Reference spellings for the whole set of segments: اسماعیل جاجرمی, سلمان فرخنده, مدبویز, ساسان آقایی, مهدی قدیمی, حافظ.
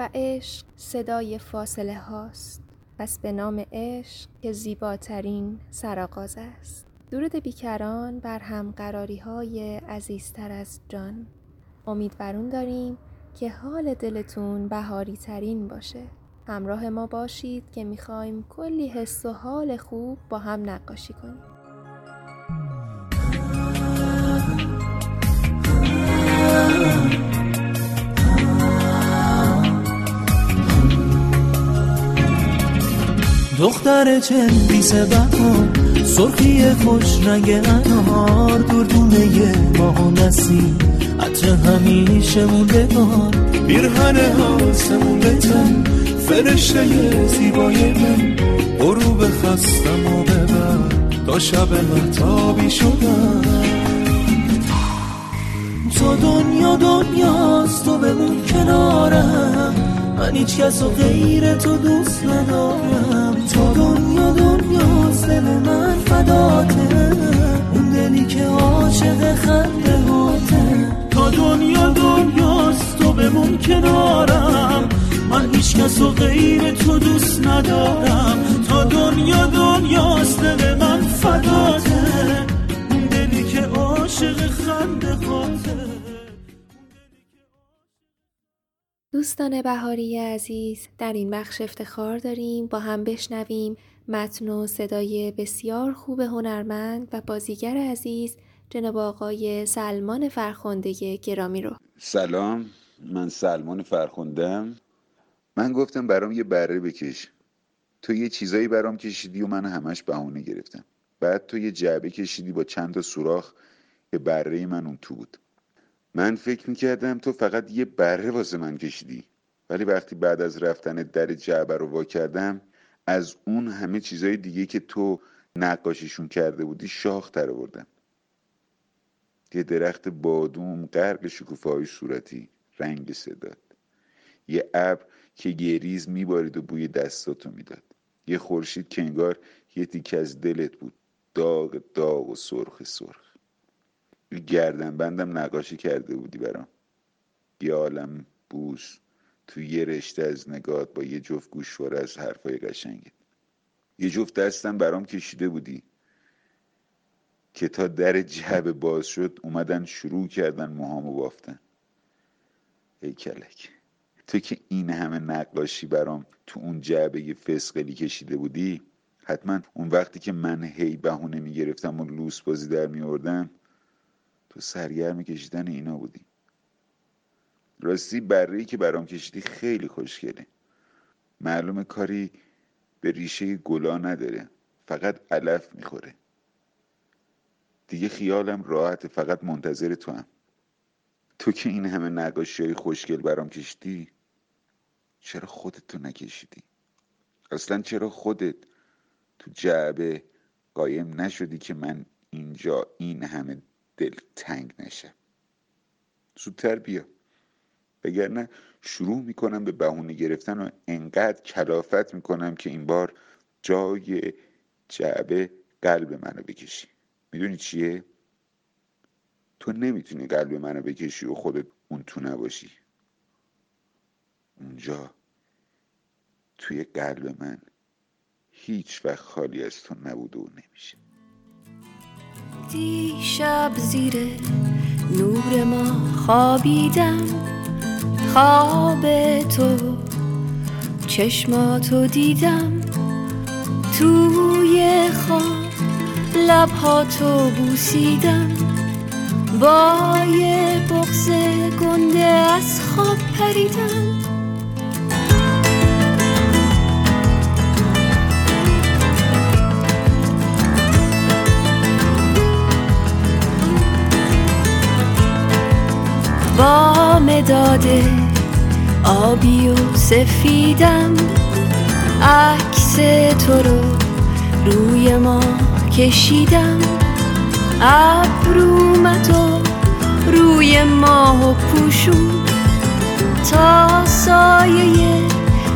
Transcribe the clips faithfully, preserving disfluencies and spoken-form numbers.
و عشق صدای فاصله هاست، پس به نام عشق که زیباترین سرآغاز است. درود بیکران بر هم قراری های عزیزتر از جان. امیدوارون داریم که حال دلتون بهاری ترین باشه. همراه ما باشید که میخوایم کلی حس و حال خوب با هم نقاشی کنیم. دختر چند بیسه بهار، سرخی خوش رنگ انهار، دردونه ماه نسیم عطر همیشه مونده بار، پیرهنه هاسمون به تن فرشته زیبای من، غروب خستم و ببر تا شب مهتابی شدم. تو دنیا دنیاست، تو بمون کنارم، من هیچ کس و غیر تو دوست ندارم. تو دنیا دنیاست، دل من فداته، اون دلی که عاشق خنده هاته. تو دنیا دنیاست، تو بمون کنارم، من هیچ کس و غیر تو دوست ندارم. تو دنیا دنیاست، دل من فداته، اون دلی که عاشق خنده هاته. دوستان بهاری عزیز، در این بخش افتخار داریم با هم بشنویم متن و صدای بسیار خوب هنرمند و بازیگر عزیز جناب آقای سلمان فرخنده گرامی رو. سلام، من سلمان فرخنده‌ام. من گفتم برام یه بره بکش، تو یه چیزایی برام کشیدی و من همش بهونه گرفتم. بعد تو یه جعبه کشیدی با چند تا سوراخ که بره من اون تو بود. من فکر میکردم تو فقط یه بره واسه من کشیدی، ولی وقتی بعد از رفتن در جعبه رو وا کردم، از اون همه چیزای دیگه که تو نقاشیشون کرده بودی شاخ در آوردم. یه درخت بادوم غرق شکوفه‌های صورتی، رنگ صدات، یه ابر که گریز میبارید و بوی دستاتو میداد، یه خورشید که انگار یه تیکه از دلت بود، داغ داغ و سرخ سرخ. گردن بندم نقاشی کرده بودی برام، یه عالم بوس تو یه رشته از نگات با یه جفت گوشواره از حرفای قشنگت. یه جفت دستم برام کشیده بودی که تا در جعبه باز شد اومدن شروع کردن موهامو بافتن. ای کلک، تو که این همه نقاشی برام تو اون جعبه یه فسقلی کشیده بودی، حتما اون وقتی که من هی بهونه میگرفتم و لوس بازی در میاردم، تو سرگرم کشیدن اینا بودی. راستی بره‌ای که برام کشیدی خیلی خوشگله، معلومه کاری به ریشه گلا نداره، فقط علف میخوره. دیگه خیالم راحته، فقط منتظر تو هم. تو که این همه نقاشی های خوشگل برام کشیدی، چرا خودت تو نکشیدی؟ اصلا چرا خودت تو جعبه قایم نشدی که من اینجا این همه دل تنگ نشه؟ زودتر بیا، وگرنه شروع میکنم به بهونه گرفتن و انقدر کلافت میکنم که این بار جای جعبه قلب منو بکشی. میدونی چیه؟ تو نمیتونی قلب منو بکشی و خودت اون تو نباشی. اونجا توی قلب من هیچ وقت خالی از تو نبود و نمیشه. دیشب زیر نور ما خوابیدم، خواب تو چشماتو دیدم، توی خواب لبهاتو بوسیدم، با یه بغض گنده از خواب پریدم. با مداد آبی و سفیدم، عکس تو رو روی ما کشیدم، ابرومتو روی ماهو پوشون تا سایه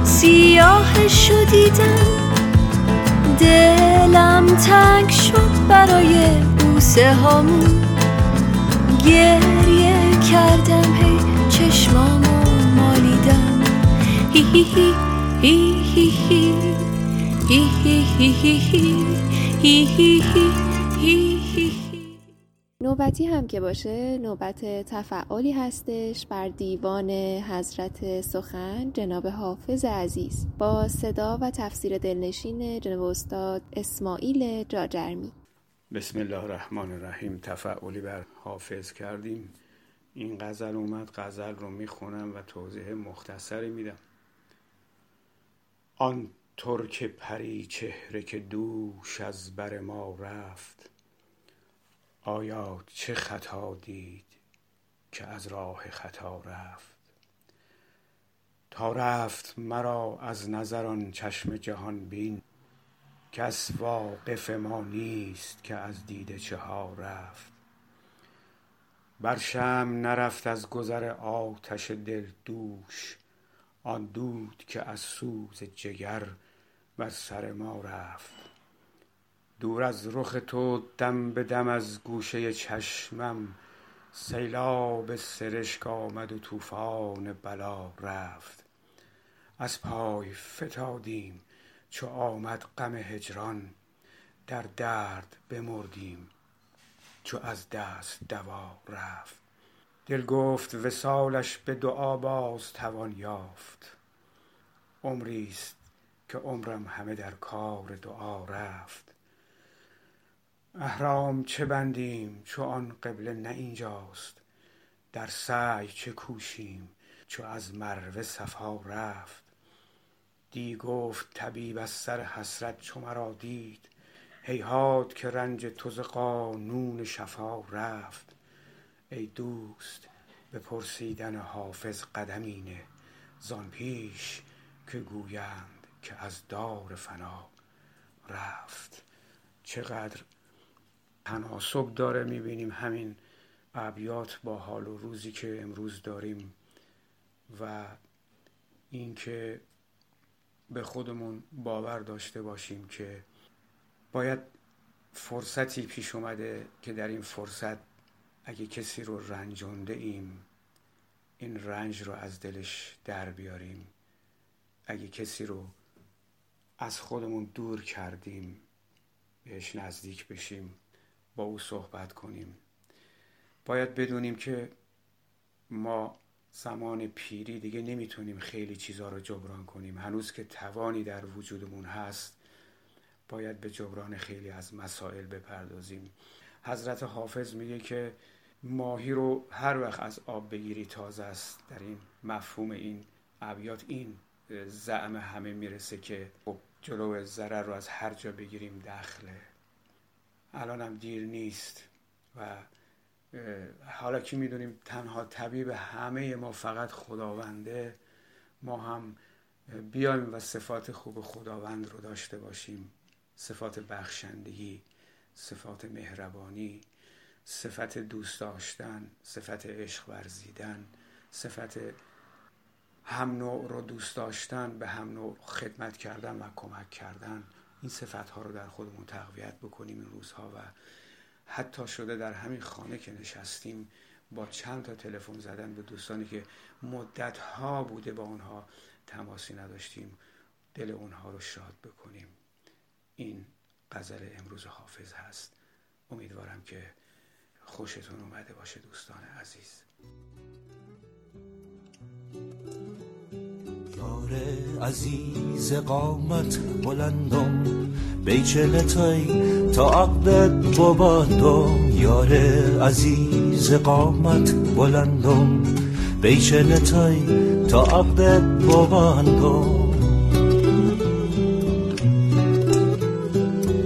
سیاهشو دیدم. دلم تنگ شد برای بوسه هامون، گریه کردم، هی چشمامو مالیدم، نوبتی هم که باشه نوبت تفعالی هستش بر دیوان حضرت سخن جناب حافظ عزیز با صدا و تفسیر دلنشین جناب استاد اسماعیل جاجرمی. بسم الله الرحمن الرحیم. تفعالی بر حافظ کردیم. این غزل اومد، غزل رو میخونم و توضیح مختصری میدم. آن ترک پری چهره که دوش از بر ما رفت، آیا چه خطا دید که از راه خطا رفت؟ تا رفت مرا از نظر آن چشم جهان بین، کس واقف ما نیست که از دیده چه ها رفت. بر شمع نرفت از گذر آتش دل دوش، آن دود که از سوز جگر بر سر ما رفت. دور از رخ تو دم به دم از گوشه چشمم، سیلاب سرشک آمد و طوفان بلا رفت. از پای فتادیم چو آمد غم هجران، در درد بمردیم چو از دست دوا رفت. دل گفت وصالش به دعا باز توان یافت، عمریست که عمرم همه در کار دعا رفت. احرام چه بندیم چو آن قبله نه اینجاست، در سعی چه کوشیم چو از مروه صفا رفت. دی گفت طبیب از سر حسرت چو مرا دید، هیهات که رنج تو ز قانون شفا رفت. ای دوست به پرسیدن حافظ قدمی نه، زان پیش که گویند که از دار فنا رفت. چقدر تناسب داره، میبینیم همین ابیات با حال و روزی که امروز داریم و اینکه به خودمون باور داشته باشیم که باید فرصتی پیش اومده که در این فرصت اگه کسی رو رنجونده ایم این رنج رو از دلش در بیاریم، اگه کسی رو از خودمون دور کردیم بهش نزدیک بشیم، با او صحبت کنیم. باید بدونیم که ما زمان پیری دیگه نمیتونیم خیلی چیزا رو جبران کنیم، هنوز که توانی در وجودمون هست باید به جبران خیلی از مسائل بپردازیم. حضرت حافظ میگه که ماهی رو هر وقت از آب بگیری تازه است. در این مفهوم این ابیات این زعم همه میرسه که خب جلو ضرر رو از هر جا بگیریم دخله، الان هم دیر نیست. و حالا که میدونیم تنها طبیب همه ما فقط خداونده، ما هم بیایم و صفات خوب خداوند رو داشته باشیم، صفات بخشندگی، صفات مهربانی، صفت دوست داشتن، صفت عشق ورزیدن، صفت هم نوع رو دوست داشتن، به هم نوع خدمت کردن و کمک کردن. این صفت‌ها رو در خودمون تقویت بکنیم این روزها. و حتی شده در همین خانه که نشستیم با چند تا تلفن زدن به دوستانی که مدت‌ها بوده با اونها تماسی نداشتیم، دل اونها رو شاد بکنیم. این غزل امروز حافظ هست. امیدوارم که خوشتون اومده باشه دوستان عزیز. عزیز قامت بلندم بیچلتای تا عقدت ببادم، یار عزیز قامت بلندم بیچلتای تا عقدت ببادم.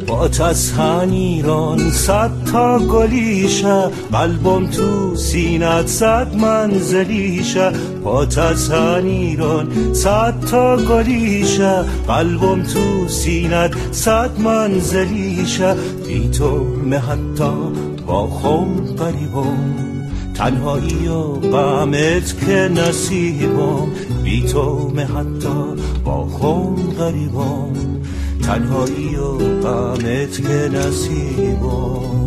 بات از هنیران صد تا گلیشه، قلبم تو سینت صد منزلیشه. بات از هنیران صد تا گلیشه، قلبم تو سینت صد منزلیشه. بی تو حتی با خم قریبم، تنهایی و غمت که نصیبم. بی تو حتی با خم قریبم، تنهایی و غمت که نصیبم.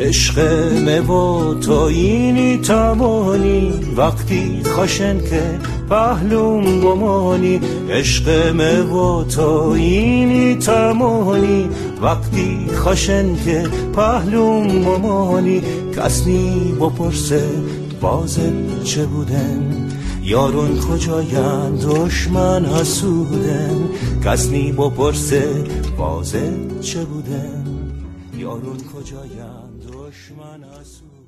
عشق مو تو اینی تمانی وقتی خشن که پهلوم گمانی عشق مو تو اینی تمانی وقتی خشن که پهلوم گمانی کس نی بپرسه بازم چه بودن یارون کجاین دشمن حسودن کس نی بپرسه بازم چه بودن یارون کجاین دشمن حسودن.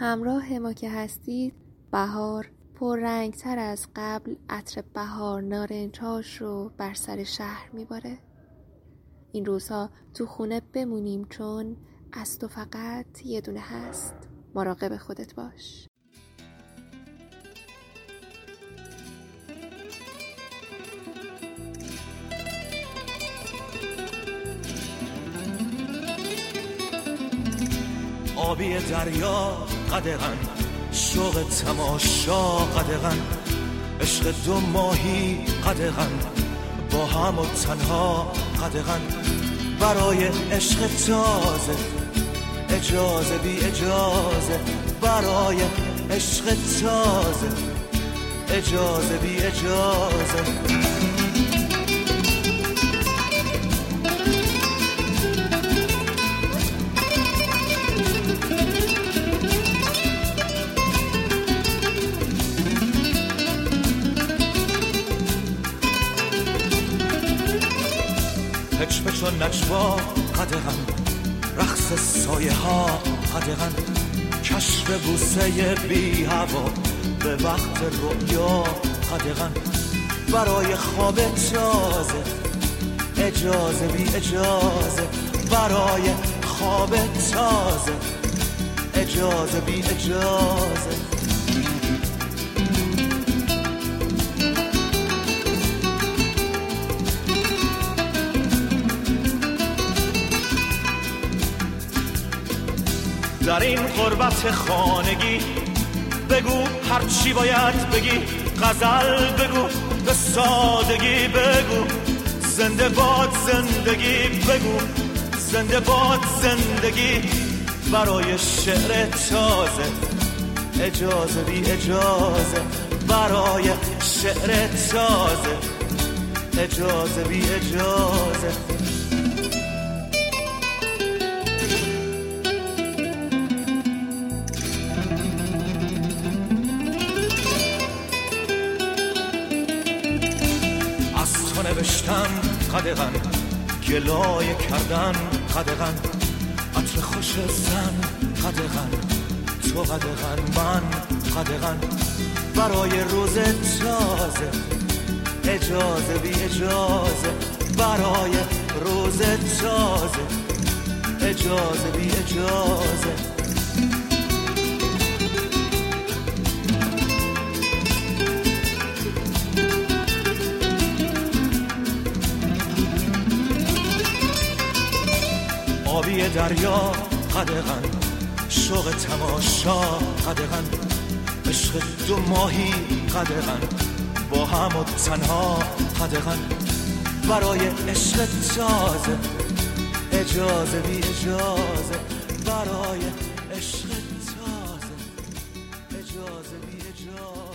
همراه ما که هستید بهار پررنگتر از قبل عطر بهار نارنجاش رو بر سر شهر میباره. این روزها تو خونه بمونیم چون از تو فقط یه دونه هست. مراقب خودت باش. آبی دریا قدغن شوق تماشا قدغن عشق دو ماهی قدغن با هم و تنها قدغن برای عشق تازه اجازه بی اجازه برای عشق تازه اجازه بی اجازه و نجوا قدغن رقص سایه ها قدغن کشف بوسه بی هوا به وقت رویا قدغن برای خواب تازه اجازه بی اجازه برای خواب تازه اجازه بی اجازه در این غربت خانگی بگو هر چی باید بگی غزل بگو به سادگی بگو زنده باد زندگی بگو زنده باد زندگی برای شعر تازه اجازه بی اجازه برای شعر تازه اجازه بی اجازه نوشتن قدغن گلایه کردن قدغن عطر خوش زن قدغن تو قدغن من قدغن برای روز تازه اجازه بی اجازه برای روز تازه اجازه بی اجازه آبی دریا قدغن شوق تماشا قدغن عشق دو ماهی قدغن با هم و تنها قدغن برای عشق تازه اجازه بی اجازه برای عشق تازه اجازه بی اجازه